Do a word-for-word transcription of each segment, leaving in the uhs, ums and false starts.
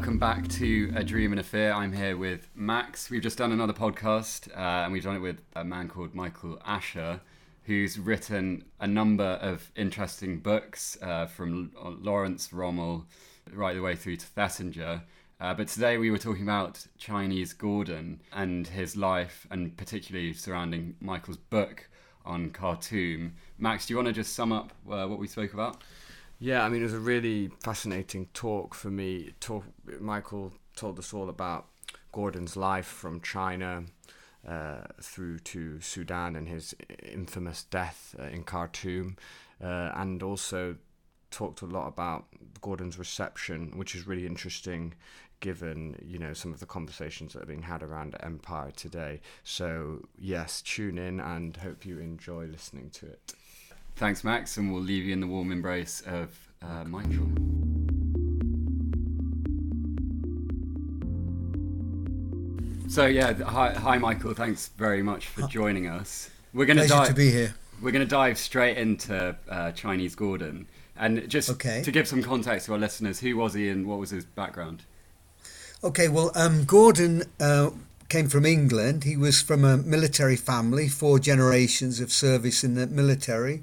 welcome back to A Dream and a Fear. I'm here with Max. We've just done another podcast, uh, and we've done it with a man called Michael Asher, who's written a number of interesting books, uh, from Lawrence Rommel right the way through to Thessinger. Uh, but today we were talking about Chinese Gordon and his life, and particularly surrounding Michael's book on Khartoum. Max, do you want to just sum up uh, what we spoke about? Yeah, I mean, it was a really fascinating talk for me. Talk, Michael told us all about Gordon's life from China uh, through to Sudan and his infamous death uh, in Khartoum, uh, and also talked a lot about Gordon's reception, which is really interesting given, you know, some of the conversations that are being had around empire today. So yes, tune in and hope you enjoy listening to it. Thanks, Max, and we'll leave you in the warm embrace of uh, Michael. So yeah, hi, hi Michael, thanks very much for joining us. We're going to dive to be here. We're going to dive straight into uh, Chinese Gordon. And just okay. to give some context to our listeners, who was he and what was his background? Okay, well, um, Gordon uh, came from England. He was from a military family, four generations of service in the military.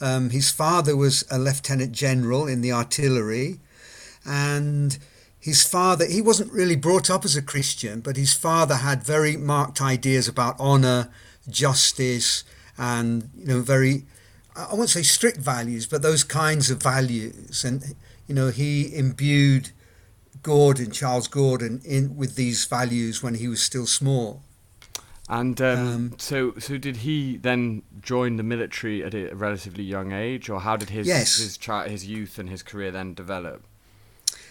Um, his father was a lieutenant general in the artillery. And his father, he wasn't really brought up as a Christian, but his father had very marked ideas about honour, justice, and, you know, very... I won't say strict values, but those kinds of values. And, you know, he imbued Gordon, Charles Gordon, in with these values when he was still small. And um, um, so so did he then join the military at a relatively young age, or how did his yes. his, his, his youth and his career then develop?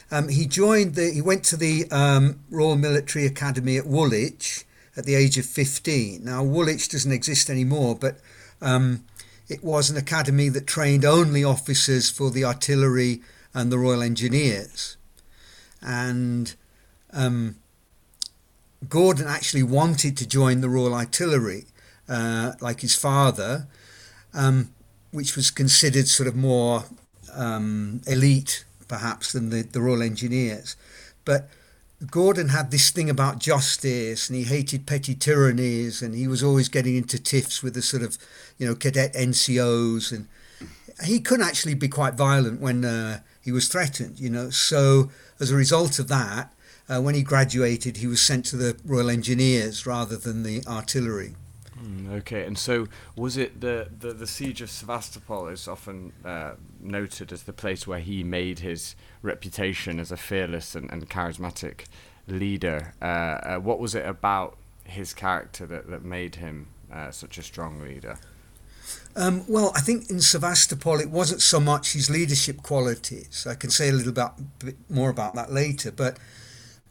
Um, he joined the, he went to the um, Royal Military Academy at Woolwich at the age of fifteen. Now, Woolwich doesn't exist anymore, but... Um, It was an academy that trained only officers for the artillery and the Royal Engineers. And um, Gordon actually wanted to join the Royal Artillery, uh, like his father, um, which was considered sort of more um, elite, perhaps, than the, the Royal Engineers. But Gordon had this thing about justice, and he hated petty tyrannies, and he was always getting into tiffs with the sort of, you know, cadet N C Os, and he could actually be quite violent when uh, he was threatened, you know. So as a result of that, uh, when he graduated, he was sent to the Royal Engineers rather than the artillery. Mm, okay, and so was it the, the, the Siege of Sevastopol is often uh, noted as the place where he made his reputation as a fearless and, and charismatic leader. Uh, uh, what was it about his character that, that made him uh, such a strong leader? Um, well, I think in Sevastopol it wasn't so much his leadership qualities. I can say a little about, bit more about that later, but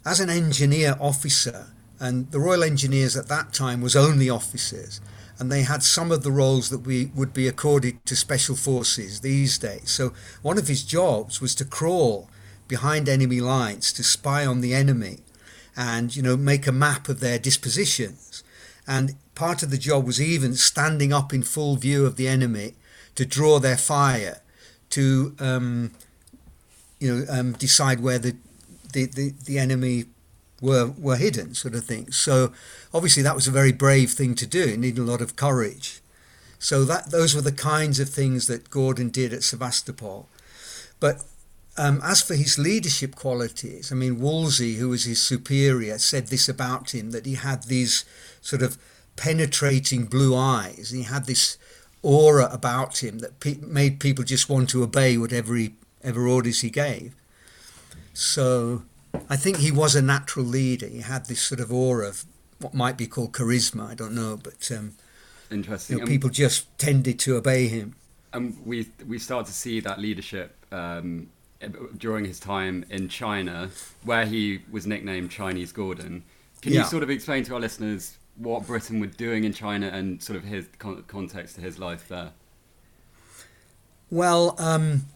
as an engineer officer, and the Royal Engineers at that time was only officers, and they had some of the roles that we would be accorded to special forces these days. So one of his jobs was to crawl behind enemy lines to spy on the enemy and, you know, make a map of their dispositions. And part of the job was even standing up in full view of the enemy to draw their fire, to, um, you know, um, decide where the, the, the, the enemy were were hidden, sort of thing. So obviously that was a very brave thing to do. It needed a lot of courage. So that those were the kinds of things that Gordon did at Sevastopol. But um, as for his leadership qualities, I mean, Wolseley, who was his superior, said this about him, that he had these sort of penetrating blue eyes. He had this aura about him that pe- made people just want to obey whatever he, ever orders he gave. So I think he was a natural leader. He had this sort of aura of what might be called charisma. I don't know, but um, interesting. You know, people just tended to obey him. And we we start to see that leadership um, during his time in China, where he was nicknamed Chinese Gordon. Can yeah. you sort of explain to our listeners what Britain were doing in China and sort of his con- context to his life there? Well, um,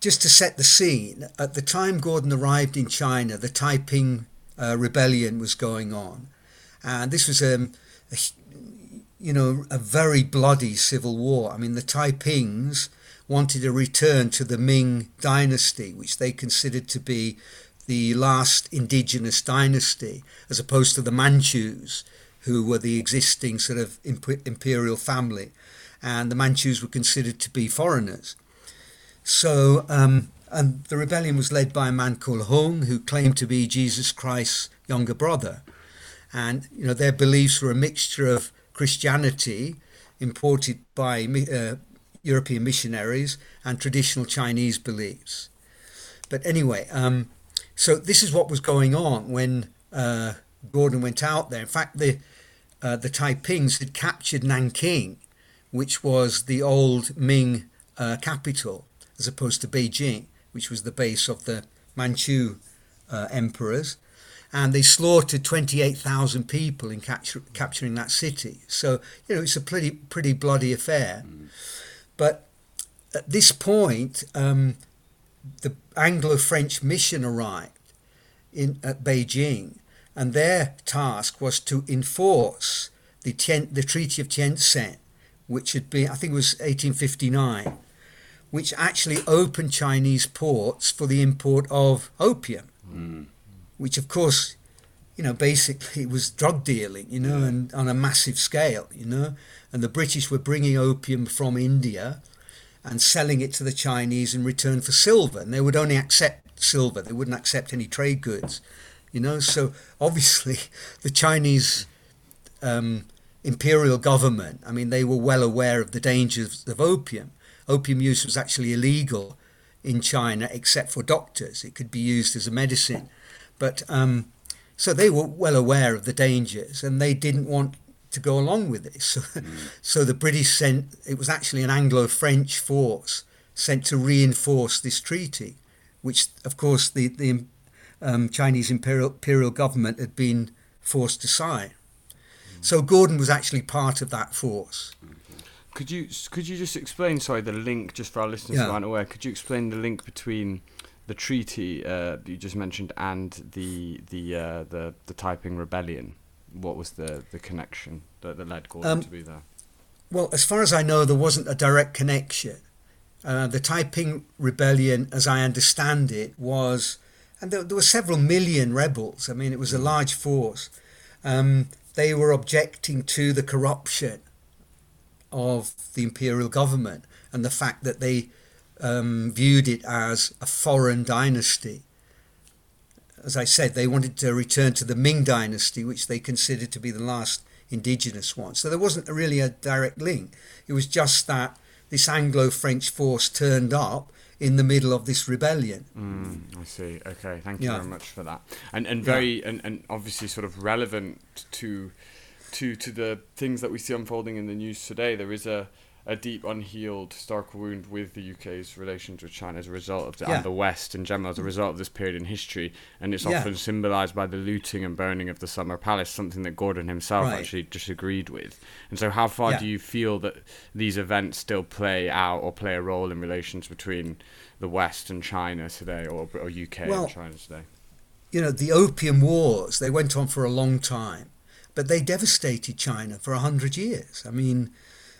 just to set the scene, at the time Gordon arrived in China, the Taiping uh, Rebellion was going on. And this was, um, a, you know, a very bloody civil war. I mean, the Taipings wanted a return to the Ming Dynasty, which they considered to be the last indigenous dynasty, as opposed to the Manchus, who were the existing sort of imperial family. And the Manchus were considered to be foreigners. So, um, and the rebellion was led by a man called Hong, who claimed to be Jesus Christ's younger brother. And, you know, their beliefs were a mixture of Christianity, imported by uh, European missionaries, and traditional Chinese beliefs. But anyway, um, so this is what was going on when uh, Gordon went out there. In fact, the, uh, the Taipings had captured Nanking, which was the old Ming uh, capital, as opposed to Beijing, which was the base of the Manchu uh, emperors. And they slaughtered twenty-eight thousand people in capture, capturing that city. So, you know, it's a pretty, pretty bloody affair. Mm. But at this point, um, the Anglo-French mission arrived in at Beijing, and their task was to enforce the, Tien, the Treaty of Tientsin, which had been, I think it was eighteen fifty-nine, which actually opened Chinese ports for the import of opium, mm. which, of course, you know, basically was drug dealing, you know, yeah. and on a massive scale, you know. And the British were bringing opium from India and selling it to the Chinese in return for silver. And they would only accept silver. They wouldn't accept any trade goods, you know. So obviously the Chinese um, imperial government, I mean, they were well aware of the dangers of opium. Opium use was actually illegal in China, except for doctors. It could be used as a medicine. But um, so they were well aware of the dangers, and they didn't want to go along with this. So, mm. so the British sent, it was actually an Anglo-French force sent to reinforce this treaty, which, of course, the, the um, Chinese imperial, imperial government had been forced to sign. Mm. So Gordon was actually part of that force. Could you could you just explain, sorry, the link, just for our listeners yeah. who aren't aware, could you explain the link between the treaty uh, that you just mentioned and the the uh, the the Taiping Rebellion? What was the, the connection that, that led Gordon um, to be there? Well, as far as I know, there wasn't a direct connection. Uh, the Taiping Rebellion, as I understand it, was, and there, there were several million rebels. I mean, it was a large force. Um, they were objecting to the corruption of the imperial government and the fact that they Um, viewed it as a foreign dynasty. As I said, they wanted to return to the Ming Dynasty, which they considered to be the last indigenous one. So there wasn't really a direct link. It was just that this Anglo-French force turned up in the middle of this rebellion. Mm, I see. Okay, thank you yeah. very much for that. And and very yeah. and, and obviously sort of relevant to to to the things that we see unfolding in the news today. There is a a deep, unhealed historical wound with the U K's relations with China as a result of the, yeah. and the West in general as a result of this period in history, and it's yeah. often symbolised by the looting and burning of the Summer Palace, something that Gordon himself right. actually disagreed with. And so how far yeah. do you feel that these events still play out or play a role in relations between the West and China today, or, or U K well, and China today? You know, the Opium Wars, they went on for a long time, but they devastated China for one hundred years. I mean,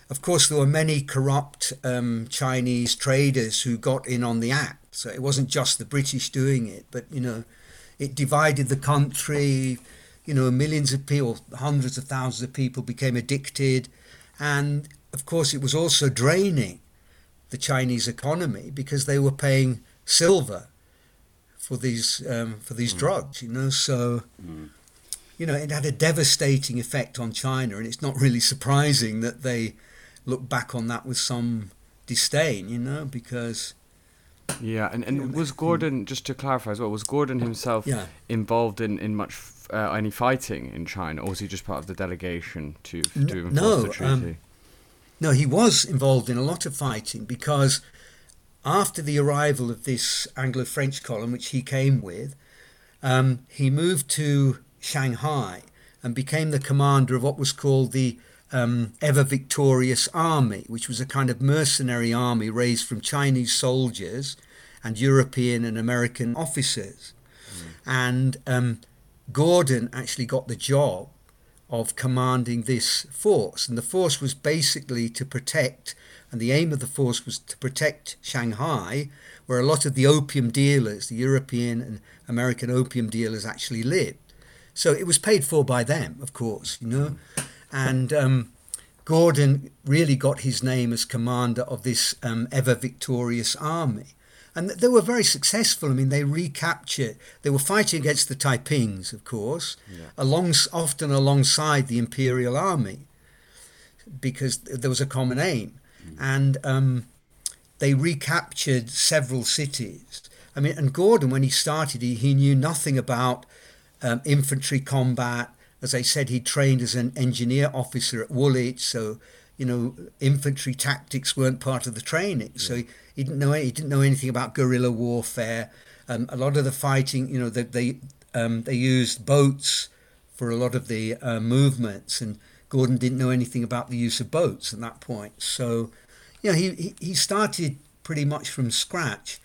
of course, there were many corrupt um, Chinese traders who got in on the act. So it wasn't just the British doing it, but, you know, it divided the country. You know, millions of people, hundreds of thousands of people became addicted. And, of course, it was also draining the Chinese economy because they were paying silver for these um, for these mm. drugs, you know, so... Mm. You know, it had a devastating effect on China, and it's not really surprising that they look back on that with some disdain, you know, because... Yeah, and, and you know, was Gordon, just to clarify as well, was Gordon himself yeah. involved in, in much, uh, any fighting in China, or was he just part of the delegation to, to no, enforce no, the treaty? Um, no, he was involved in a lot of fighting, because after the arrival of this Anglo-French column, which he came with, um, he moved to Shanghai and became the commander of what was called the um, Ever Victorious Army, which was a kind of mercenary army raised from Chinese soldiers and European and American officers. Mm. And um, Gordon actually got the job of commanding this force. And the force was basically to protect, and the aim of the force was to protect Shanghai, where a lot of the opium dealers, the European and American opium dealers, actually lived. So it was paid for by them, of course, you know. And um, Gordon really got his name as commander of this um, Ever Victorious Army. And they were very successful. I mean, they recaptured. They were fighting against the Taipings, of course, yeah. along, often alongside the Imperial Army, because there was a common aim. Mm. And um, they recaptured several cities. I mean, and Gordon, when he started, he, he knew nothing about um, infantry combat. As I said, he trained as an engineer officer at Woolwich, so, you know, infantry tactics weren't part of the training. Yeah. So he, he didn't know he didn't know anything about guerrilla warfare. Um, a lot of the fighting, you know, they they, um, they used boats for a lot of the uh, movements, and Gordon didn't know anything about the use of boats at that point. So, you know, he, he started pretty much from scratch,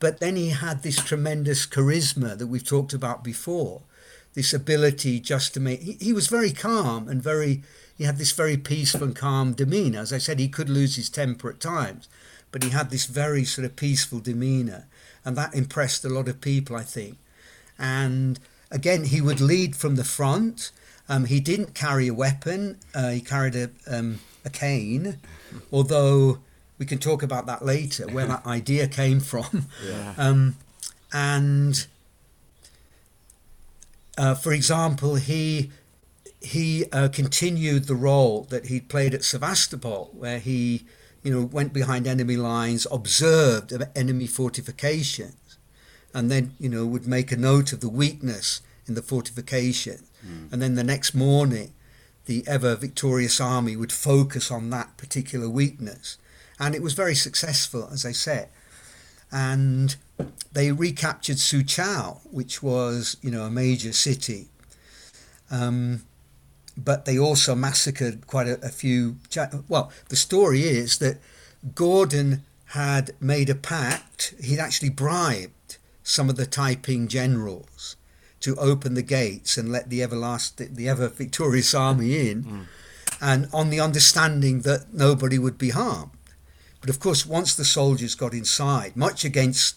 but then he had this tremendous charisma that we've talked about before, this ability just to make... He, he was very calm and very... He had this very peaceful and calm demeanour. As I said, he could lose his temper at times, but he had this very sort of peaceful demeanour, and that impressed a lot of people, I think. And again, he would lead from the front. Um, he didn't carry a weapon. Uh, he carried a, um, a cane, although we can talk about that later, where that idea came from. Yeah. Um, and, uh, for example, he... he uh, continued the role that he'd played at Sevastopol, where he, you know, went behind enemy lines, observed enemy fortifications, and then, you know, would make a note of the weakness in the fortification. Mm. And then the next morning, the Ever Victorious Army would focus on that particular weakness. And it was very successful, as I said. And they recaptured Suzhou, which was, you know, a major city. Um... But they also massacred quite a, a few... Well, the story is that Gordon had made a pact. He'd actually bribed some of the Taiping generals to open the gates and let the everlasting, the ever victorious army in, mm. and on the understanding that nobody would be harmed. But of course, once the soldiers got inside, much against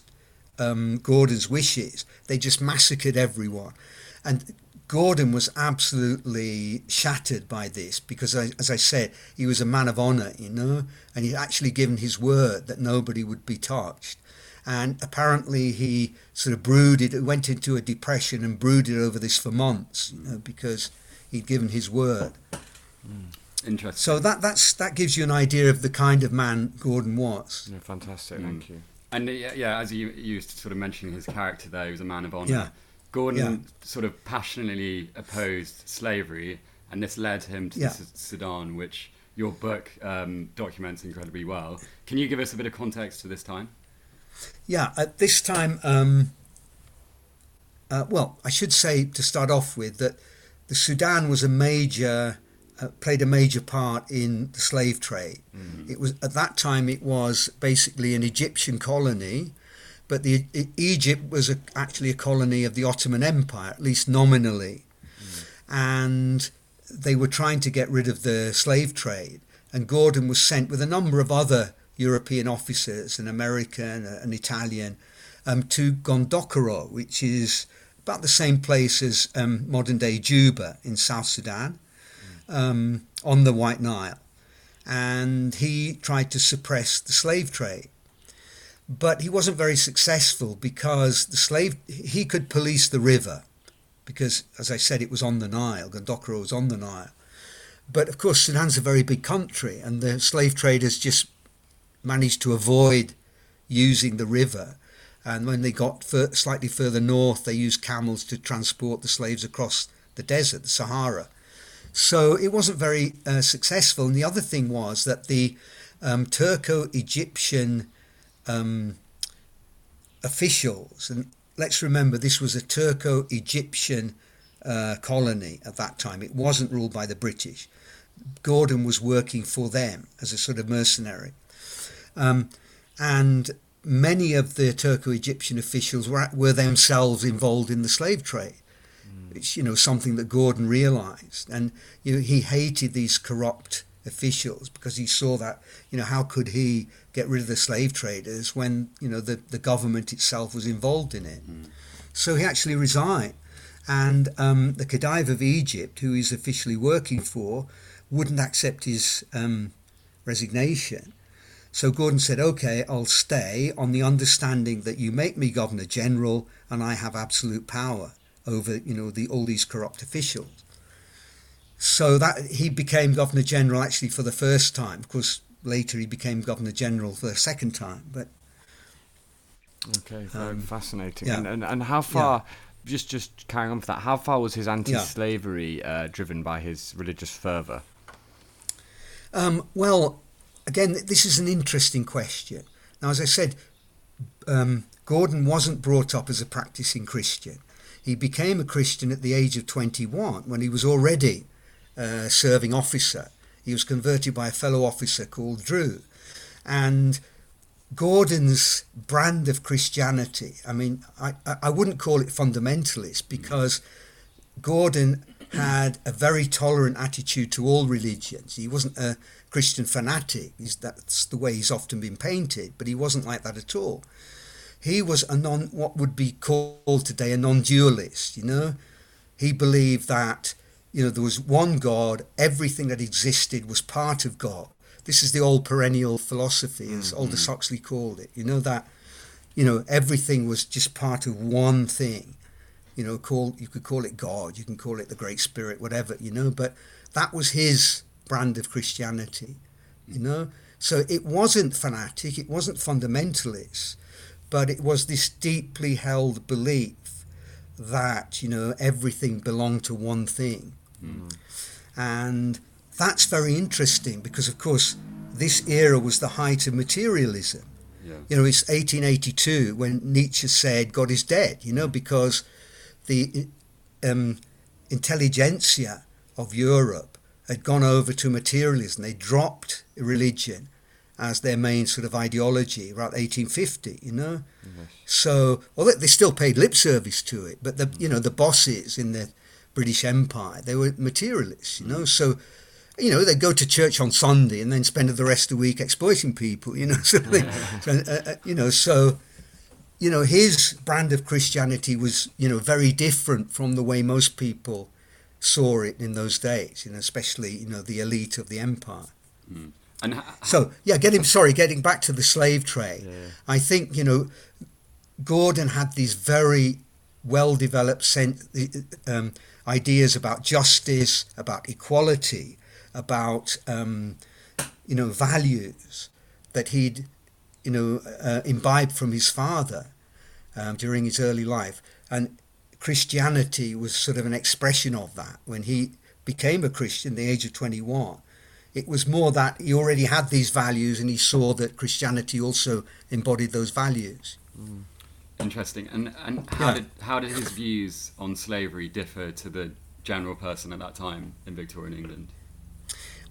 um, Gordon's wishes, they just massacred everyone. And Gordon was absolutely shattered by this because, as I said, he was a man of honour, you know, and he'd actually given his word that nobody would be touched. And apparently he sort of brooded, went into a depression and brooded over this for months, you know, because he'd given his word. Mm. Interesting. So that that's that gives you an idea of the kind of man Gordon was. Yeah, fantastic, mm. thank you. And yeah, yeah, as you used to sort of mention his character there, he was a man of honour. Yeah. Gordon yeah. sort of passionately opposed slavery, and this led him to yeah. Sudan, which your book um, documents incredibly well. Can you give us a bit of context to this time? Yeah, at this time, um, uh, well, I should say to start off with that the Sudan was a major, uh, played a major part in the slave trade. Mm-hmm. It was at that time it was basically an Egyptian colony. But the, Egypt was a, actually a colony of the Ottoman Empire, at least nominally. Mm. And they were trying to get rid of the slave trade. And Gordon was sent with a number of other European officers, an American, an Italian, um, to Gondokoro, which is about the same place as um, modern-day Juba in South Sudan, mm. um, on the White Nile. And he tried to suppress the slave trade. But he wasn't very successful because the slave, he could police the river because, as I said, it was on the Nile. Gondokoro was on the Nile. But, of course, Sudan's a very big country and the slave traders just managed to avoid using the river. And when they got fur- slightly further north, they used camels to transport the slaves across the desert, the Sahara. So it wasn't very uh, successful. And the other thing was that the um, Turco-Egyptian... Um, officials, and let's remember this was a Turco-Egyptian uh, colony at that time. It wasn't ruled by the British. Gordon was working for them as a sort of mercenary. Um, and many of the Turco-Egyptian officials were, were themselves involved in the slave trade. It's, you know, something that Gordon realised. And, you know, he hated these corrupt officials because he saw that, you know, how could he get rid of the slave traders when, you know, the, the government itself was involved in it. Mm. So he actually resigned. And um, the Khedive of Egypt, who he's officially working for, wouldn't accept his um, resignation. So Gordon said, OK, I'll stay on the understanding that you make me Governor General and I have absolute power over, you know, the all these corrupt officials. So that he became Governor General actually for the first time. Of course, later he became Governor General for the second time. But okay, very um, fascinating. Yeah. And, and and how far? Yeah. Just just carrying on for that. How far was his anti-slavery yeah. uh, driven by his religious fervour? Um, well, again, this is an interesting question. Now, as I said, um, Gordon wasn't brought up as a practising Christian. He became a Christian at the age of twenty-one when he was already a serving officer. He was converted by a fellow officer called Drew. And Gordon's brand of Christianity, I mean, I, I wouldn't call it fundamentalist because Gordon had a very tolerant attitude to all religions. He wasn't a Christian fanatic. He's, that's the way he's often been painted, but he wasn't like that at all. He was a non, what would be called today a non-dualist, you know. He believed that, you know, there was one God, everything that existed was part of God. This is the old perennial philosophy, as mm-hmm. Aldous Huxley called it, you know, that, you know, everything was just part of one thing, you know, called, you could call it God, you can call it the Great Spirit, whatever, you know, but that was his brand of Christianity, you know. So it wasn't fanatic, it wasn't fundamentalist. But it was this deeply held belief that, you know, everything belonged to one thing. Mm. And that's very interesting because, of course, this era was the height of materialism. Yeah. You know, it's eighteen eighty-two when Nietzsche said God is dead, you know, because the um, intelligentsia of Europe had gone over to materialism. They dropped religion as their main sort of ideology around eighteen fifty, you know. Yes. So, although they still paid lip service to it, but the mm. you know the bosses in the British Empire, they were materialists, you know. Mm. So, you know, they'd go to church on Sunday and then spend the rest of the week exploiting people, you know. So, they, so uh, you know, so you know, his brand of Christianity was, you know, very different from the way most people saw it in those days, you know, especially you know the elite of the empire. Mm. And ha- so, yeah, getting, sorry, getting back to the slave trade, yeah. I think, you know, Gordon had these very well-developed sen- um, ideas about justice, about equality, about, um, you know, values that he'd, you know, uh, imbibed from his father um, during his early life. And Christianity was sort of an expression of that. When he became a Christian at the age of twenty-one, it was more that he already had these values and he saw that Christianity also embodied those values. Mm. Interesting. And and how yeah. did how did his views on slavery differ to the general person at that time in Victorian England?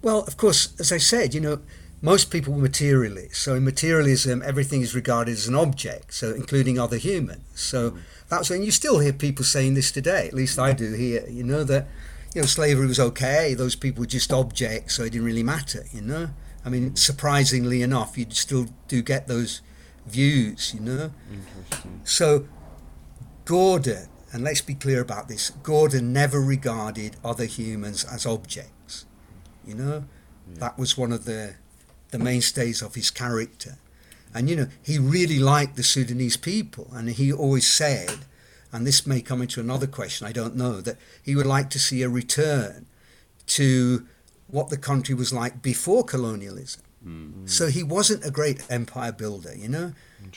Well, of course, as I said, you know, most people were materialists. So in materialism, everything is regarded as an object, so including other humans. So mm. that's when you still hear people saying this today, at least I do here, you know, that you know, slavery was okay, those people were just objects, so it didn't really matter, you know. I mean, surprisingly enough, you still do get those views, you know. Interesting. So Gordon, and let's be clear about this, Gordon never regarded other humans as objects, you know. Yeah. That was one of the, the mainstays of his character. And, you know, he really liked the Sudanese people, and he always said, and this may come into another question, I don't know, that he would like to see a return to what the country was like before colonialism. Mm-hmm. So he wasn't a great empire builder, you know.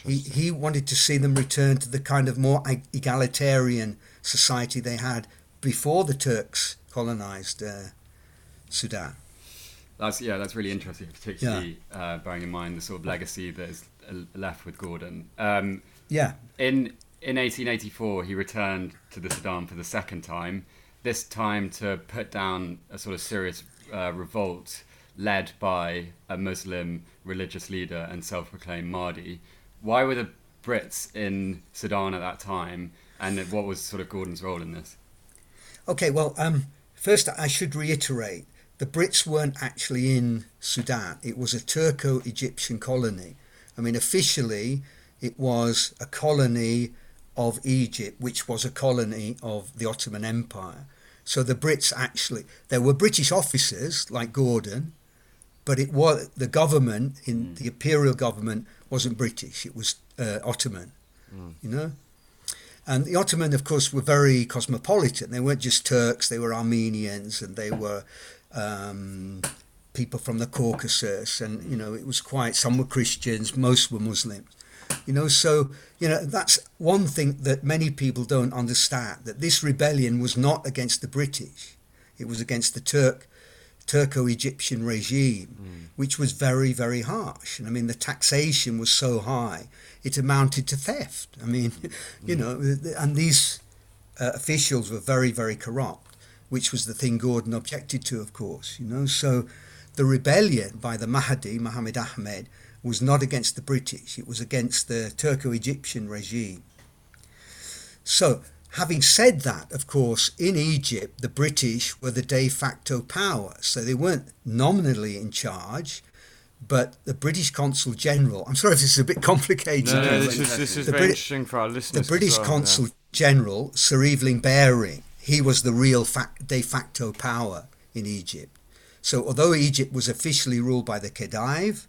He, he wanted to see them return to the kind of more egalitarian society they had before the Turks colonized uh, Sudan. That's, yeah, that's really interesting, particularly yeah. uh, bearing in mind the sort of legacy that is left with Gordon. Um, yeah. In... In eighteen eighty-four, he returned to the Sudan for the second time, this time to put down a sort of serious uh, revolt led by a Muslim religious leader and self-proclaimed Mahdi. Why were the Brits in Sudan at that time, and what was sort of Gordon's role in this? Okay, well, um, first I should reiterate, the Brits weren't actually in Sudan. It was a Turco-Egyptian colony. I mean, officially, it was a colony of Egypt, which was a colony of the Ottoman Empire. So the Brits actually, there were British officers like Gordon, but it was the government, in the imperial government, wasn't British. It was uh, Ottoman, mm. you know. And the Ottoman, of course, were very cosmopolitan. They weren't just Turks. They were Armenians, and they were um, people from the Caucasus. And, you know, it was quite, some were Christians, most were Muslims. You know, so, you know, that's one thing that many people don't understand, that this rebellion was not against the British. It was against the Turk, Turco-Egyptian regime, mm. which was very, very harsh. And I mean, the taxation was so high, it amounted to theft. I mean, mm. you know, and these uh, officials were very, very corrupt, which was the thing Gordon objected to, of course, you know. So the rebellion by the Mahdi, Muhammad Ahmed, was not against the British, it was against the Turco-Egyptian regime. So, having said that, of course, in Egypt, the British were the de facto power. So they weren't nominally in charge, but the British Consul General, I'm sorry if this is a bit complicated. No, no, this is, this is very Brit- interesting for our listeners. The British well, Consul yeah. General, Sir Evelyn Baring, he was the real fac- de facto power in Egypt. So although Egypt was officially ruled by the Khedive,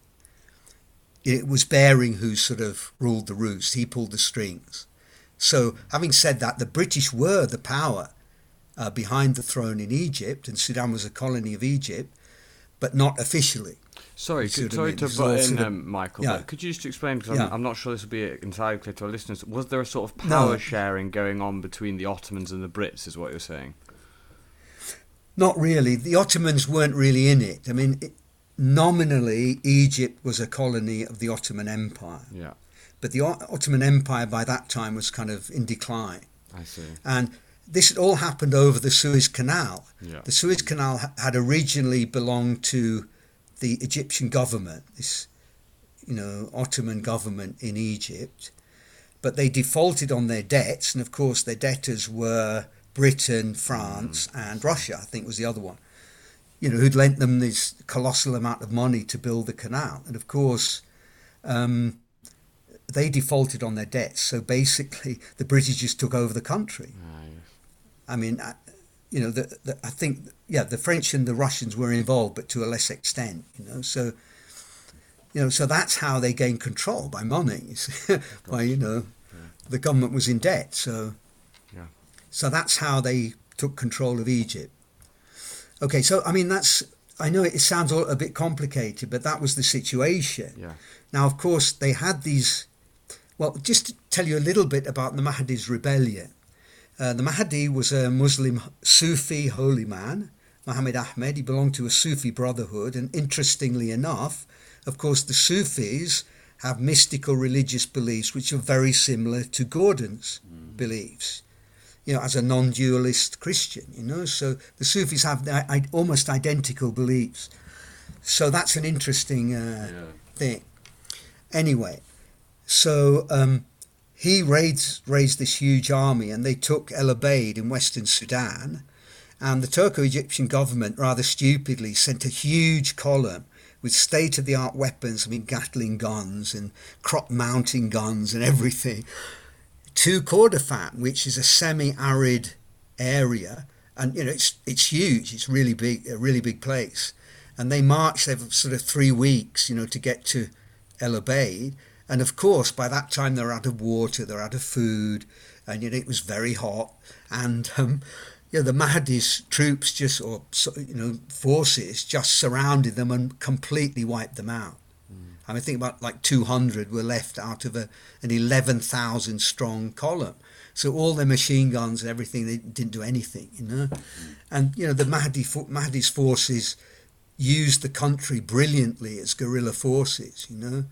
it was Baring who sort of ruled the roost. He pulled the strings. So having said that, the British were the power uh, behind the throne in Egypt, and Sudan was a colony of Egypt, but not officially. Sorry, could, sorry to butt in, um, Michael, yeah. but could you just explain, because yeah. I'm, I'm not sure this will be entirely clear to our listeners, was there a sort of power no. sharing going on between the Ottomans and the Brits, is what you're saying? Not really. The Ottomans weren't really in it. I mean... It, Nominally, Egypt was a colony of the Ottoman Empire. Yeah. But the Ottoman Empire by that time was kind of in decline. I see. And this had all happened over the Suez Canal. Yeah. The Suez Canal had originally belonged to the Egyptian government, this, you know, Ottoman government in Egypt. But they defaulted on their debts. And of course, their debtors were Britain, France, mm. and Russia, I think was the other one. You know, who'd lent them this colossal amount of money to build the canal. And of course, um, they defaulted on their debts. So basically, the British just took over the country. Nice. I mean, I, you know, the, the, I think, yeah, the French and the Russians were involved, but to a less extent, you know. So, you know, so that's how they gained control, by money. by, you know, yeah. the government was in debt. So, yeah. so that's how they took control of Egypt. Okay, so, I mean, that's, I know it sounds all a bit complicated, but that was the situation. Yeah. Now, of course, they had these, well, just to tell you a little bit about the Mahdi's rebellion. Uh, the Mahdi was a Muslim Sufi holy man, Muhammad Ahmed. He belonged to a Sufi brotherhood. And interestingly enough, of course, the Sufis have mystical religious beliefs, which are very similar to Gordon's mm. beliefs. You know, as a non-dualist Christian, you know, so the Sufis have I- almost identical beliefs. So that's an interesting uh, yeah. thing. Anyway, so um, he raised, raised this huge army, and they took El Obeid in Western Sudan. And the Turco-Egyptian government, rather stupidly, sent a huge column with state-of-the-art weapons, I mean, Gatling guns and crop-mounting guns and everything, to Kordofan, which is a semi-arid area, and you know it's it's huge. It's really big, a really big place. And they marched over sort of three weeks, you know, to get to El Obeid. And of course, by that time they're out of water, they're out of food, and you know it was very hot. And um, you know the Mahdi's troops just, or you know forces, just surrounded them and completely wiped them out. I mean, think about like two hundred were left out of a, an eleven thousand strong column. So all their machine guns and everything, they didn't do anything, you know. And, you know, the Mahdi, Mahdi's forces used the country brilliantly as guerrilla forces, you know,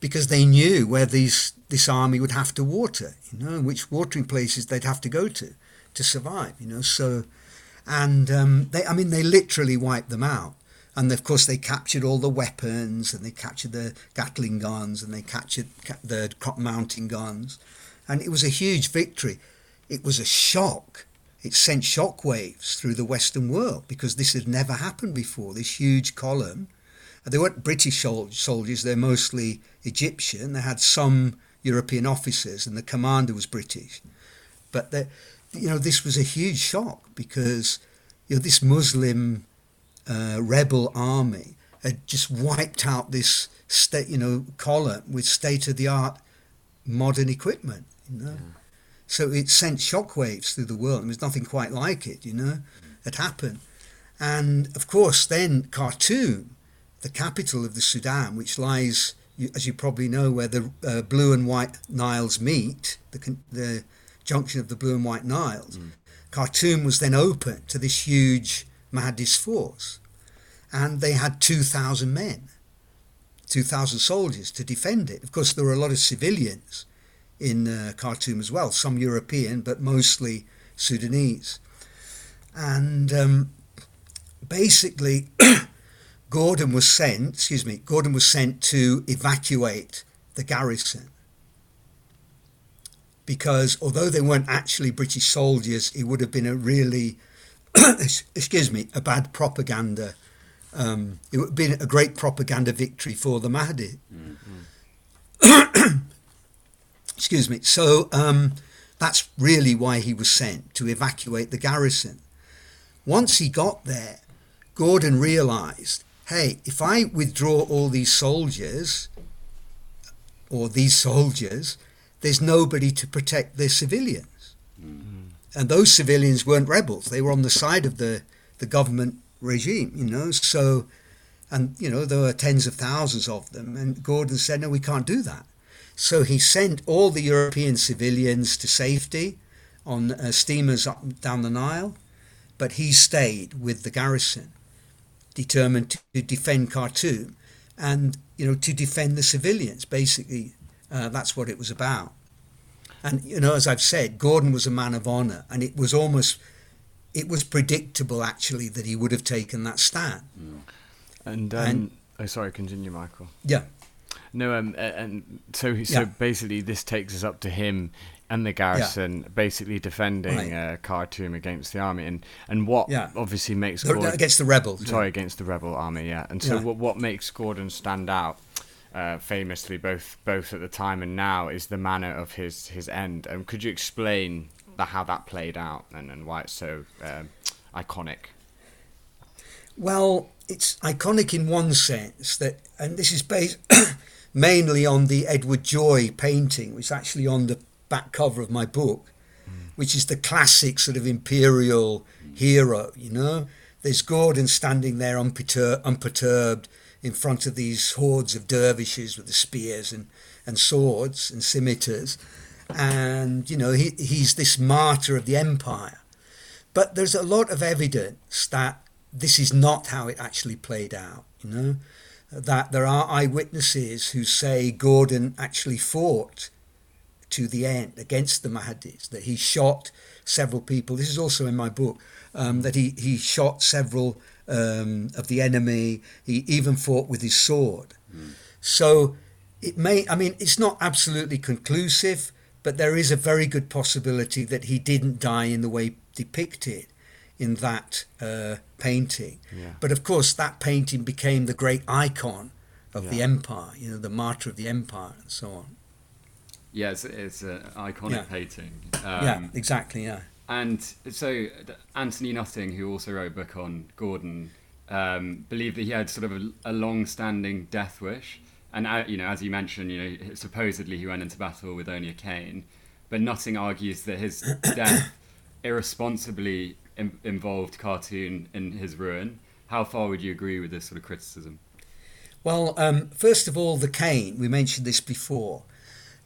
because they knew where these this army would have to water, you know, which watering places they'd have to go to to survive, you know. So, and um, they, I mean, they literally wiped them out. And of course, they captured all the weapons, and they captured the Gatling guns, and they captured the crop mounting guns. And it was a huge victory. It was a shock. It sent shockwaves through the Western world because this had never happened before, this huge column. They weren't British soldiers, they're mostly Egyptian. They had some European officers and the commander was British. But, they, you know, this was a huge shock because, you know, this Muslim uh, rebel army had just wiped out this, state, you know, column with state-of-the-art modern equipment, you know. Yeah. So it sent shockwaves through the world. There was nothing quite like it, you know, had happened. And, of course, then Khartoum, the capital of the Sudan, which lies, as you probably know, where the uh, Blue and White Niles meet, the, the junction of the Blue and White Niles. Mm. Khartoum was then open to this huge Mahdi's force. And they had two thousand men, two thousand soldiers to defend it. Of course, there were a lot of civilians in uh, Khartoum as well, some European, but mostly Sudanese. And um, basically... Gordon was sent, excuse me, Gordon was sent to evacuate the garrison because although they weren't actually British soldiers, it would have been a really, excuse me, a bad propaganda. Um, it would have been a great propaganda victory for the Mahdi. Mm-hmm. Excuse me. So um, that's really why he was sent, to evacuate the garrison. Once he got there, Gordon realised, hey, if I withdraw all these soldiers, or these soldiers, there's nobody to protect the civilians. Mm-hmm. And those civilians weren't rebels. They were on the side of the, the government regime, you know. So, and, you know, there were tens of thousands of them. And Gordon said, no, we can't do that. So he sent all the European civilians to safety on uh, steamers up down the Nile. But he stayed with the garrison, determined to defend Khartoum and, you know, to defend the civilians. Basically, uh, that's what it was about. And, you know, as I've said, Gordon was a man of honour, and it was almost, it was predictable, actually, that he would have taken that stand. Mm. And, um, and, oh, sorry, continue, Michael. Yeah. No, um, and so he, so yeah. basically this takes us up to him and the garrison yeah. basically defending right. uh, Khartoum against the army, and and what yeah. obviously makes Gordon, against the rebels. Sorry, yeah. against the rebel army, yeah. And so yeah. what what makes Gordon stand out, uh, famously both both at the time and now, is the manner of his his end. And um, could you explain the, how that played out and, and why it's so um, iconic? Well, it's iconic in one sense that, and this is based mainly on the Edward Joy painting, which is actually on the back cover of my book, mm. which is the classic sort of imperial mm. hero, you know. There's Gordon standing there unpertur- unperturbed in front of these hordes of dervishes with the spears and, and swords and scimitars. And, you know, he, he's this martyr of the empire. But there's a lot of evidence that this is not how it actually played out, you know, that there are eyewitnesses who say Gordon actually fought to the end against the Mahdis, that he shot several people. This is also in my book, um, that he, he shot several um, of the enemy. He even fought with his sword. Mm. So it may, I mean, it's not absolutely conclusive, but there is a very good possibility that he didn't die in the way depicted in that uh, painting. Yeah. But of course, that painting became the great icon of yeah. the empire, you know, the martyr of the empire and so on. Yeah, it's, it's an iconic yeah. painting. Um, yeah, exactly, yeah. And so Anthony Nothing, who also wrote a book on Gordon, um, believed that he had sort of a, a long-standing death wish. And, uh, you know, as you mentioned, you know, supposedly he went into battle with only a cane. But Nothing argues that his death irresponsibly im- involved Khartoum in his ruin. How far would you agree with this sort of criticism? Well, um, first of all, the cane, we mentioned this before.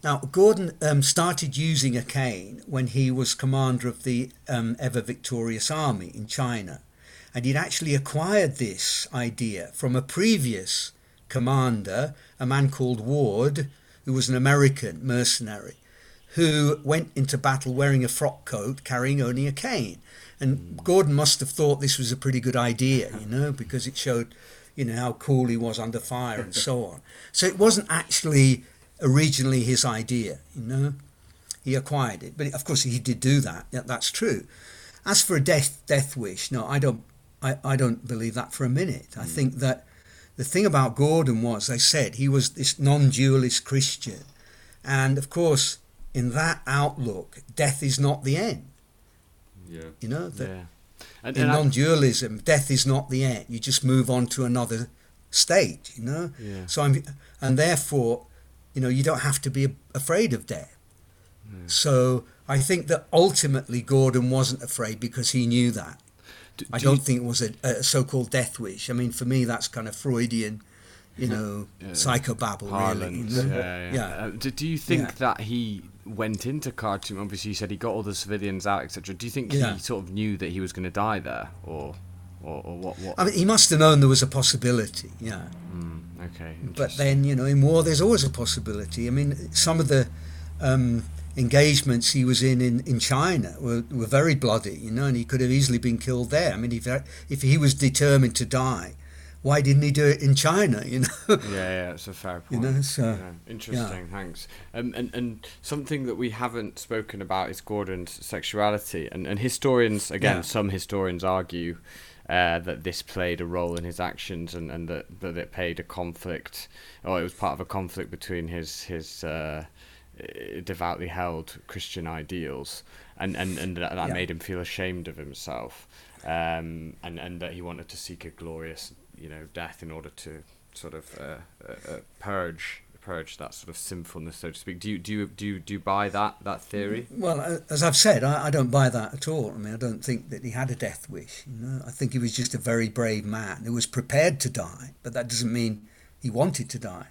Now, Gordon um, started using a cane when he was commander of the um, Ever Victorious Army in China. And he'd actually acquired this idea from a previous commander, a man called Ward, who was an American mercenary, who went into battle wearing a frock coat, carrying only a cane. And Gordon must have thought this was a pretty good idea, you know, because it showed, you know, how cool he was under fire and so on. So it wasn't actually originally his idea, you know. He acquired it, but of course he did do that. Yeah, that's true. As for a death death wish, no, I don't. I, I don't believe that for a minute. Mm. I think that the thing about Gordon was, I said, he was this non-dualist Christian, and of course, in that outlook, death is not the end. Yeah. You know. The, yeah. And, in and non-dualism, I... death is not the end. You just move on to another state. You know. Yeah. So I'm, and therefore, you know, you don't have to be afraid of death. Mm. So I think that ultimately Gordon wasn't afraid because he knew that. Do, do I don't you, think it was a, a so-called death wish. I mean, for me, that's kind of Freudian, you know, yeah. psychobabble, Parlance, really. You know? Yeah. yeah. yeah. Uh, do, do you think yeah. that he went into Khartoum? Obviously, you said he got all the civilians out, et cetera. Do you think yeah. he sort of knew that he was going to die there, or, or, or what, what? I mean, he must have known there was a possibility. Yeah. Mm, okay. But then, you know, in war, there's always a possibility. I mean, some of the. Um, engagements he was in, in in China were were very bloody, you know, and he could have easily been killed there. I mean, if if he was determined to die, why didn't he do it in China, you know? Yeah, yeah, that's a fair point. You know, so, yeah. Interesting, yeah. Thanks. Um, and, and something that we haven't spoken about is Gordon's sexuality. And, and historians, again, yeah. some historians argue uh, that this played a role in his actions and, and that, that it played a conflict, or it was part of a conflict between his... his uh, devoutly held Christian ideals, and and, and that, that yeah. made him feel ashamed of himself, um, and and that he wanted to seek a glorious, you know, death in order to sort of uh, uh, uh, purge purge that sort of sinfulness, so to speak. Do you do you, do you, do you buy that that theory? Well, as I've said, I, I don't buy that at all. I mean, I don't think that he had a death wish. You know, I think he was just a very brave man who was prepared to die, but that doesn't mean he wanted to die.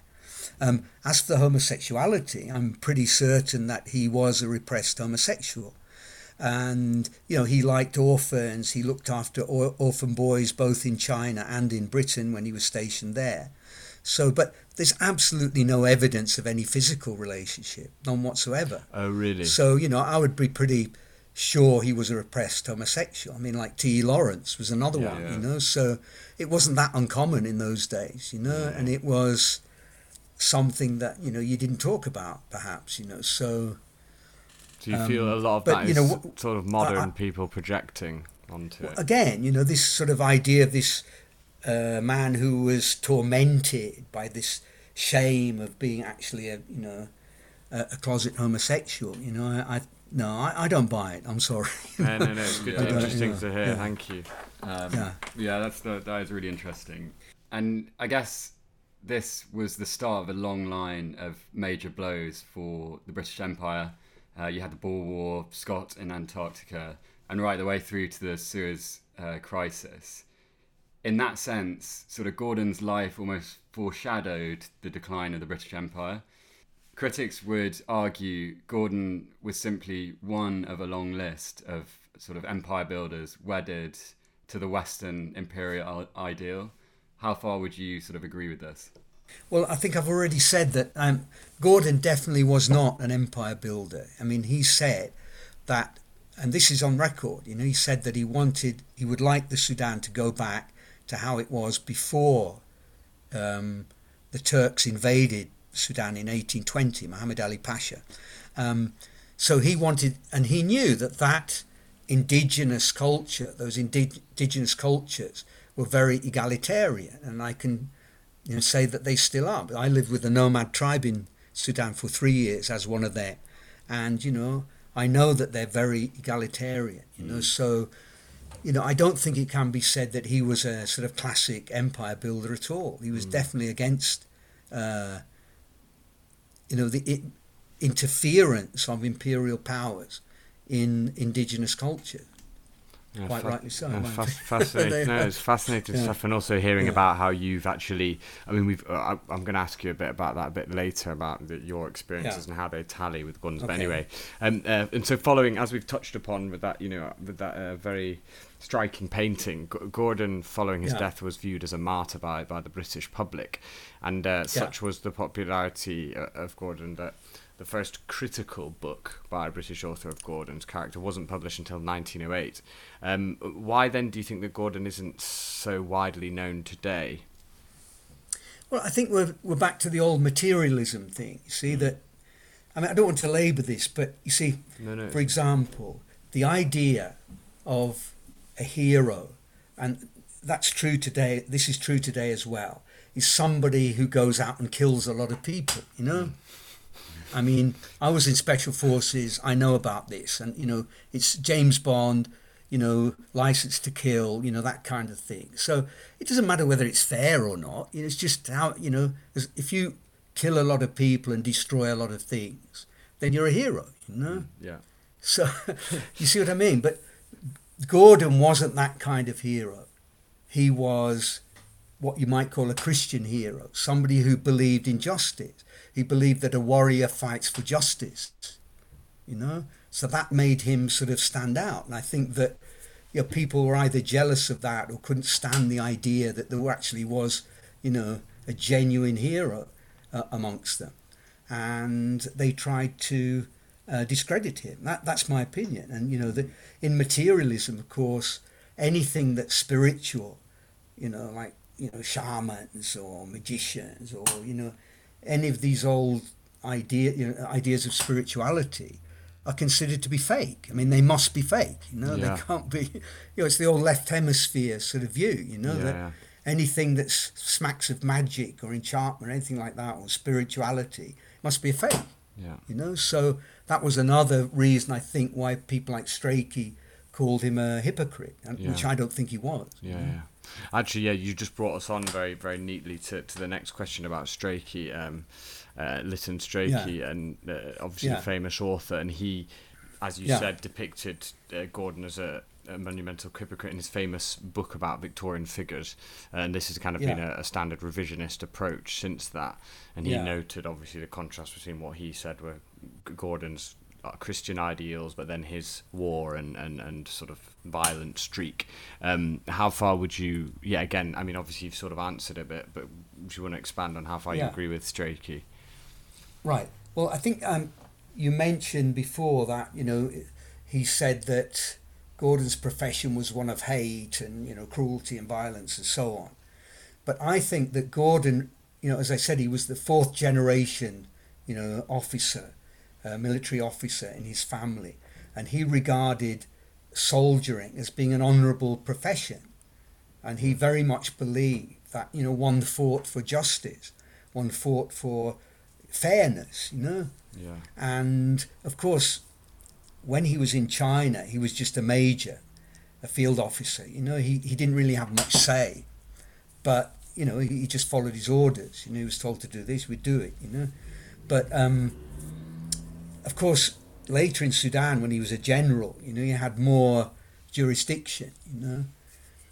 Um, as for the homosexuality, I'm pretty certain that he was a repressed homosexual, and you know, he liked orphans. He looked after or- orphan boys both in China and in Britain when he was stationed there. So, but there's absolutely no evidence of any physical relationship, none whatsoever. Oh, really? So, you know, I would be pretty sure he was a repressed homosexual. I mean, like T E Lawrence was another yeah, one, yeah. you know. So, it wasn't that uncommon in those days, you know, yeah. and it was. Something that, you know, you didn't talk about, perhaps, you know, so... Do you um, feel a lot of but, that you know, is w- sort of modern I, I, people projecting onto well, it? Again, you know, this sort of idea of this uh, man who was tormented by this shame of being actually, a you know, a, a closet homosexual, you know, I... I no, I, I don't buy it, I'm sorry. no, no, no, it's good, yeah, interesting yeah, to hear, yeah. thank you. Um, yeah, yeah that's the, that is really interesting. And I guess... This was the start of a long line of major blows for the British Empire. Uh, you had the Boer War, Scott in Antarctica, and right the way through to the Suez uh, crisis. In that sense, sort of Gordon's life almost foreshadowed the decline of the British Empire. Critics would argue Gordon was simply one of a long list of sort of empire builders wedded to the Western imperial ideal. How far would you sort of agree with this? Well, I think I've already said that um, Gordon definitely was not an empire builder. I mean, he said that, and this is on record, you know, he said that he wanted, he would like the Sudan to go back to how it was before um, the Turks invaded Sudan in eighteen twenty, Muhammad Ali Pasha. Um, so he wanted, and he knew that that indigenous culture, those indig- indigenous cultures, were very egalitarian, and I can you know, say that they still are. I lived with a nomad tribe in Sudan for three years as one of them, and you know I know that they're very egalitarian. You know, mm. so you know I don't think it can be said that he was a sort of classic empire builder at all. He was mm. definitely against, uh, you know, the it, interference of imperial powers in indigenous culture. Yeah, Quite fa- rightly so. Yeah, fa- fascinating. no, it's fascinating yeah. stuff, and also hearing yeah. about how you've actually. I mean, we've. Uh, I, I'm going to ask you a bit about that a bit later about the, your experiences yeah. and how they tally with Gordon's. Okay. But anyway, um, uh, and so following, as we've touched upon with that, you know, with that uh, very striking painting, G- Gordon, following his yeah. death, was viewed as a martyr by by the British public, and uh, yeah. such was the popularity uh, of Gordon that. The first critical book by a British author of Gordon's character wasn't published until nineteen oh eight. Um, why then do you think that Gordon isn't so widely known today? Well, I think we're we're back to the old materialism thing. You see mm. that, I mean, I don't want to labour this, but you see, no, no. for example, the idea of a hero, and that's true today, this is true today as well, is somebody who goes out and kills a lot of people, you know? I mean, I was in Special Forces, I know about this, and, you know, it's James Bond, you know, License to Kill, you know, that kind of thing. So it doesn't matter whether it's fair or not, it's just how, you know, if you kill a lot of people and destroy a lot of things, then you're a hero, you know? Yeah. So, you see what I mean? But Gordon wasn't that kind of hero. He was what you might call a Christian hero, somebody who believed in justice. He believed that a warrior fights for justice, you know? So that made him sort of stand out. And I think that, you know, people were either jealous of that or couldn't stand the idea that there actually was, you know, a genuine hero uh, amongst them. And they tried to uh, discredit him. That, that's my opinion. And, you know, the, in materialism, of course, anything that's spiritual, you know, like, you know, shamans or magicians or, you know, any of these old idea, you know, ideas of spirituality are considered to be fake. I mean, they must be fake, you know, yeah. They can't be, you know, it's the old left hemisphere sort of view, you know, yeah. That anything that smacks of magic or enchantment or anything like that or spirituality must be a fake, yeah. You know, so that was another reason I think why people like Strachey called him a hypocrite, yeah. Which I don't think he was. Yeah, yeah. Actually, yeah, you just brought us on very, very neatly to, to the next question about Strachey, um, uh, Lytton Strachey, yeah. and uh, obviously yeah. a famous author, and he, as you yeah. said, depicted uh, Gordon as a, a monumental hypocrite in his famous book about Victorian figures, and this has kind of yeah. been a, a standard revisionist approach since that, and he yeah. noted, obviously, the contrast between what he said were Gordon's Christian ideals but then his war and and, and sort of violent streak. Um how far would you yeah again I mean obviously you've sort of answered a bit, but do you want to expand on how far yeah. you agree with Strachey? Right, well, I think um you mentioned before that, you know, he said that Gordon's profession was one of hate and, you know, cruelty and violence and so on, but I think that Gordon, you know, as I said, he was the fourth generation, you know, officer, a military officer in his family, and he regarded soldiering as being an honourable profession, and he very much believed that, you know, one fought for justice, one fought for fairness, you know. Yeah. And of course when he was in China he was just a major, a field officer, you know, he, he didn't really have much say, but you know, he, he just followed his orders, you know, he was told to do this, we'd do it, you know. But um of course, later in Sudan, when he was a general, you know, he had more jurisdiction, you know.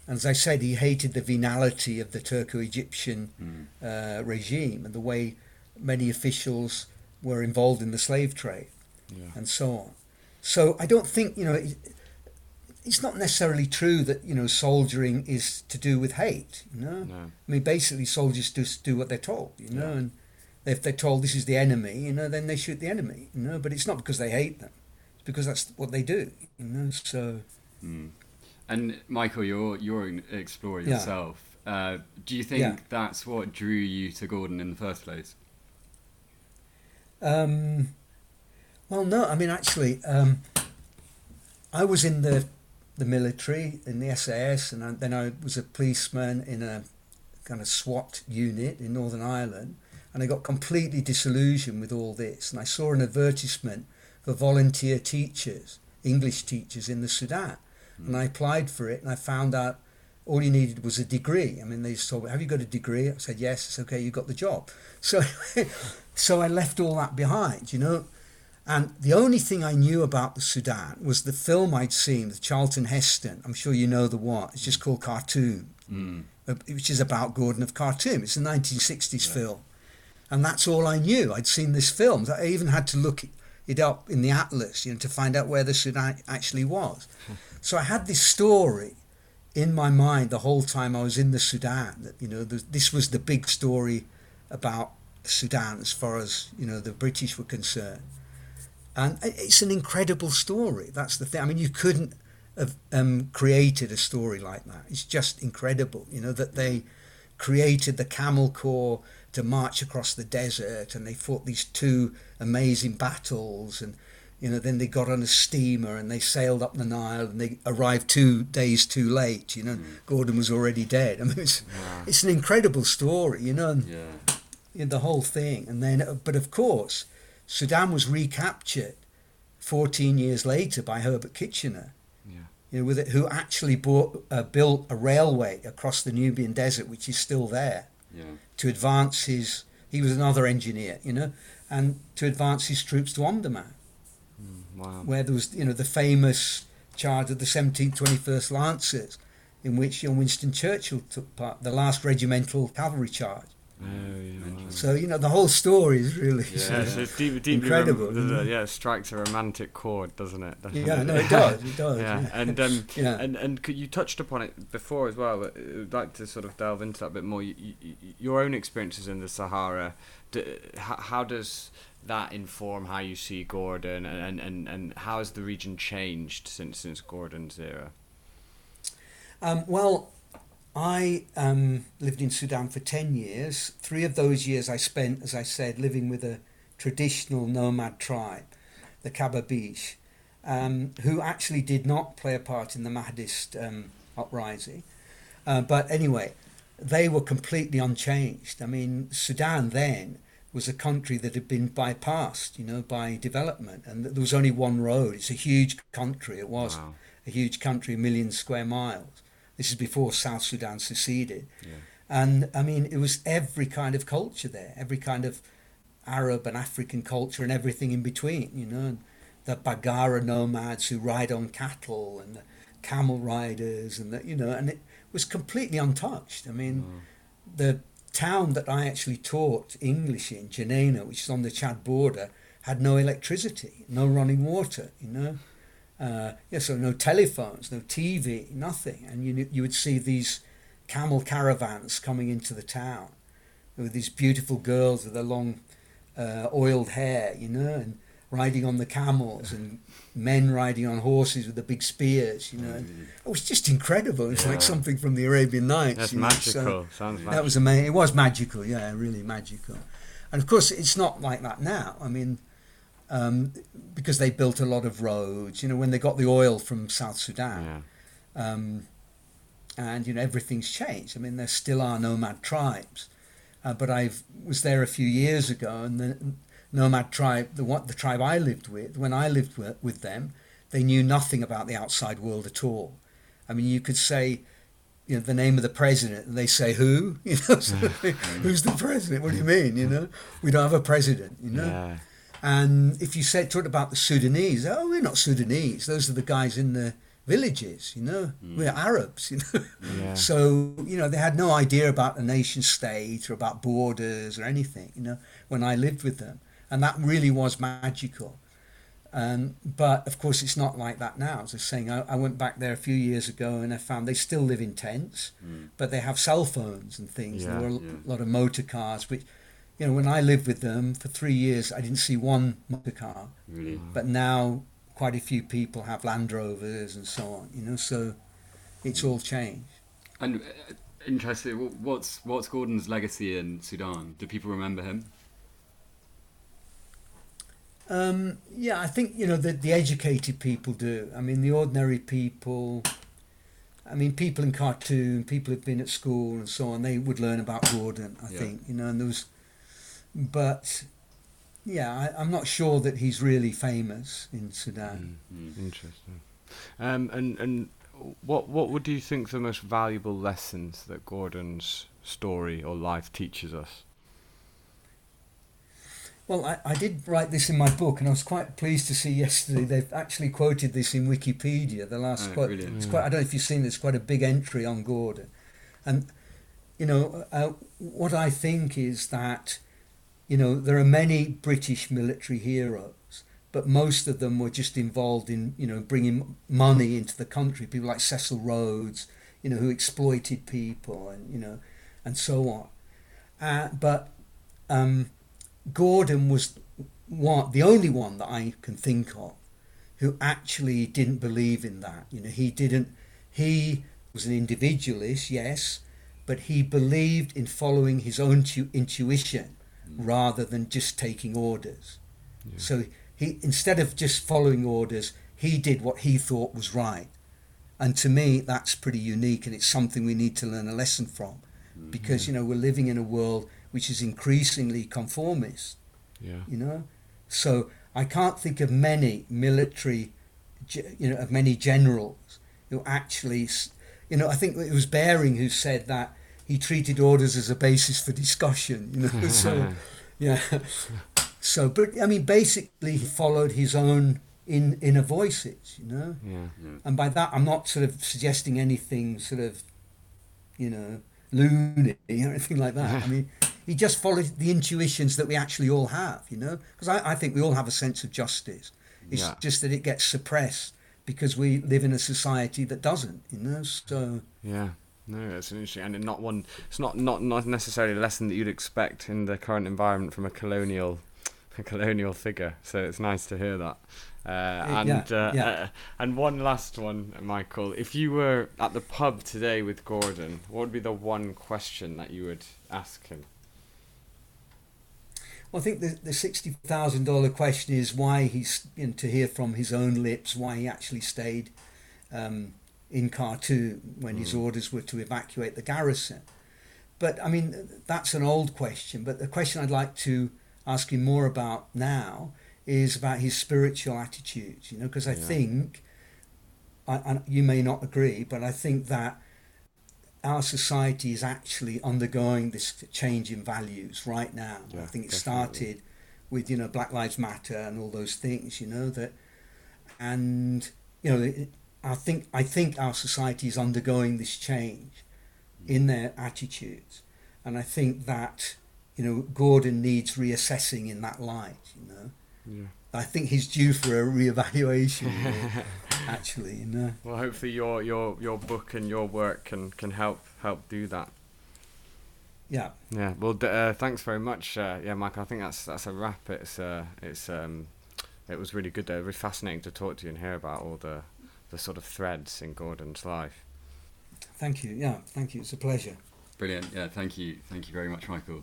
And as I said, he hated the venality of the Turco-Egyptian mm. uh, regime and the way many officials were involved in the slave trade yeah. and so on. So I don't think, you know, it, it's not necessarily true that, you know, soldiering is to do with hate, you know. No. I mean, basically, soldiers just do what they're told, you know, yeah. and if they're told this is the enemy, you know, then they shoot the enemy, you know, but it's not because they hate them, it's because that's what they do, you know, so. Mm. And Michael, you're, you're an explorer yourself. Yeah. Uh, do you think yeah. that's what drew you to Gordon in the first place? Um, well, no, I mean, actually, um, I was in the, the military, in the S A S, and I, then I was a policeman in a kind of SWAT unit in Northern Ireland. And I got completely disillusioned with all this. And I saw an advertisement for volunteer teachers, English teachers in the Sudan. Mm. And I applied for it and I found out all you needed was a degree. I mean, they just told me, have you got a degree? I said, yes. It's okay, you got the job. So, so I left all that behind, you know. And the only thing I knew about the Sudan was the film I'd seen with Charlton Heston. I'm sure you know the one. It's just called Khartoum, mm. which is about Gordon of Khartoum. It's a nineteen sixties yeah. film. And that's all I knew. I'd seen this film. I even had to look it up in the atlas, you know, to find out where the Sudan actually was. So I had this story in my mind the whole time I was in the Sudan. That, you know, this was the big story about Sudan as far as, you know, the British were concerned. And it's an incredible story. That's the thing. I mean, you couldn't have um, created a story like that. It's just incredible, you know, that they created the Camel Corps to march across the desert, and they fought these two amazing battles, and you know, then they got on a steamer and they sailed up the Nile and they arrived two days too late, you know. Mm. Gordon was already dead. I mean, it's, yeah. it's an incredible story, you know, and, yeah. you know, the whole thing. And then, but of course, Sudan was recaptured fourteen years later by Herbert Kitchener, yeah. you know, with it, who actually bought, uh, built a railway across the Nubian Desert, which is still there, yeah. to advance his, he was another engineer, you know, and to advance his troops to Omdurman. Wow. Where there was, you know, the famous charge of the seventeenth, twenty-first Lancers, in which you know, Winston Churchill took part, the last regimental cavalry charge. Oh, yeah. So, you know, the whole story is really yeah, so, so it's deep, deep incredible. Rom- mm-hmm. Yeah, strikes a romantic chord, doesn't it? Yeah, no, it does. It does. yeah. yeah, and um, yeah. and and you touched upon it before as well. But I'd like to sort of delve into that a bit more. You, you, your own experiences in the Sahara. Do, how, how does that inform how you see Gordon, and, and, and how has the region changed since since Gordon's era? Um, well, I um, lived in Sudan for ten years. Three of those years I spent, as I said, living with a traditional nomad tribe, the Kababish, um, who actually did not play a part in the Mahdist um, uprising. Uh, but anyway, they were completely unchanged. I mean, Sudan then was a country that had been bypassed, you know, by development. And there was only one road. It's a huge country. It was wow. a huge country, a million square miles. This is before South Sudan seceded. Yeah. And, I mean, it was every kind of culture there, every kind of Arab and African culture and everything in between, you know. And the Bagara nomads who ride on cattle and the camel riders and, the, you know, and it was completely untouched. I mean, oh. the... town that I actually taught English in, Janena, which is on the Chad border, had no electricity, no running water, you know. Uh, yeah, so no telephones, no T V, nothing. And you you would see these camel caravans coming into the town. There were these beautiful girls with their long uh, oiled hair, you know, and riding on the camels and men riding on horses with the big spears, you know. And it was just incredible. It's yeah. like something from the Arabian Nights. That's magical. So Sounds magical. That was amazing. It was magical, yeah, really magical. And of course, it's not like that now. I mean, um, because they built a lot of roads, you know, when they got the oil from South Sudan. Yeah. Um, and, you know, everything's changed. I mean, there still are nomad tribes. Uh, but I was there a few years ago and then... nomad tribe, the what the tribe I lived with, when I lived with, with them, they knew nothing about the outside world at all. I mean, you could say, you know, the name of the president, and they say who, you know, so who's the president? What do you mean? You know, we don't have a president, you know. Yeah. And if you said talk about the Sudanese, oh, we're not Sudanese. Those are the guys in the villages, you know. Mm. We're Arabs, you know. Yeah. So you know, they had no idea about the nation state or about borders or anything, you know, when I lived with them. And that really was magical. Um, but, of course, it's not like that now. As I was saying, I, I went back there a few years ago and I found they still live in tents, mm. but they have cell phones and things. Yeah, there were a yeah. lot of motor cars, which, you know, when I lived with them for three years, I didn't see one motor car. Really? But now quite a few people have Land Rovers and so on, you know, so it's all changed. And uh, interesting, what's, what's Gordon's legacy in Sudan? Do people remember him? Um, yeah, I think, you know, the, the educated people do. I mean, the ordinary people, I mean, people in Khartoum, people who've been at school and so on, they would learn about Gordon, I yeah. think, you know, and there was, but, yeah, I, I'm not sure that he's really famous in Sudan. Mm, interesting. Um, and and what, what would you think the most valuable lessons that Gordon's story or life teaches us? Well, I, I did write this in my book, and I was quite pleased to see yesterday they've actually quoted this in Wikipedia. The last oh, quote, brilliant. It's quite, I don't know if you've seen this, quite a big entry on Gordon. And, you know, uh, what I think is that, you know, there are many British military heroes, but most of them were just involved in, you know, bringing money into the country. People like Cecil Rhodes, you know, who exploited people and, you know, and so on. Uh, but... Um, Gordon was one, the only one that I can think of who actually didn't believe in that. You know, he didn't, he was an individualist, yes, but he believed in following his own tu- intuition mm. rather than just taking orders. Yeah. So he, instead of just following orders, he did what he thought was right. And to me, that's pretty unique, and it's something we need to learn a lesson from, mm-hmm. because, you know, we're living in a world which is increasingly conformist, yeah. you know? So I can't think of many military, you know, of many generals who actually, you know, I think it was Bering who said that he treated orders as a basis for discussion, you know, so, yeah. So, but, I mean, basically he followed his own in, inner voices, you know. Yeah, yeah. And by that, I'm not sort of suggesting anything sort of, you know, loony or anything like that. I mean, he just followed the intuitions that we actually all have, you know, because I, I think we all have a sense of justice. It's yeah. just that it gets suppressed because we live in a society that doesn't, you know, so... Yeah. No, that's an interesting, and not one. It's not, not, not necessarily a lesson that you'd expect in the current environment from a colonial, a colonial figure. So it's nice to hear that. Uh, and yeah, uh, yeah. Uh, and one last one, Michael. If you were at the pub today with Gordon, what would be the one question that you would ask him? Well, I think the the sixty thousand dollar question is why he's, you know, to hear from his own lips why he actually stayed. Um, in Khartoum when mm. his orders were to evacuate the garrison. But I mean, that's an old question, but the question I'd like to ask him more about now is about his spiritual attitudes, you know, because I yeah. think, I, I, you may not agree, but I think that our society is actually undergoing this change in values right now. Yeah, I think it definitely. started with, you know, Black Lives Matter and all those things, you know, that, and, you know, it, I think I think our society is undergoing this change in their attitudes, and I think that, you know, Gordon needs reassessing in that light, you know. Yeah. I think he's due for a reevaluation, actually, you know. Well, hopefully your your your book and your work can can help help do that. Yeah. Yeah. Well, uh, thanks very much. Uh, yeah, Michael. I think that's that's a wrap. It's uh, it's um, it was really good. Uh, really fascinating to talk to you and hear about all the. the sort of threads in Gordon's life. Thank you. Yeah, thank you. It's a pleasure. Brilliant. Yeah, thank you. Thank you very much, Michael.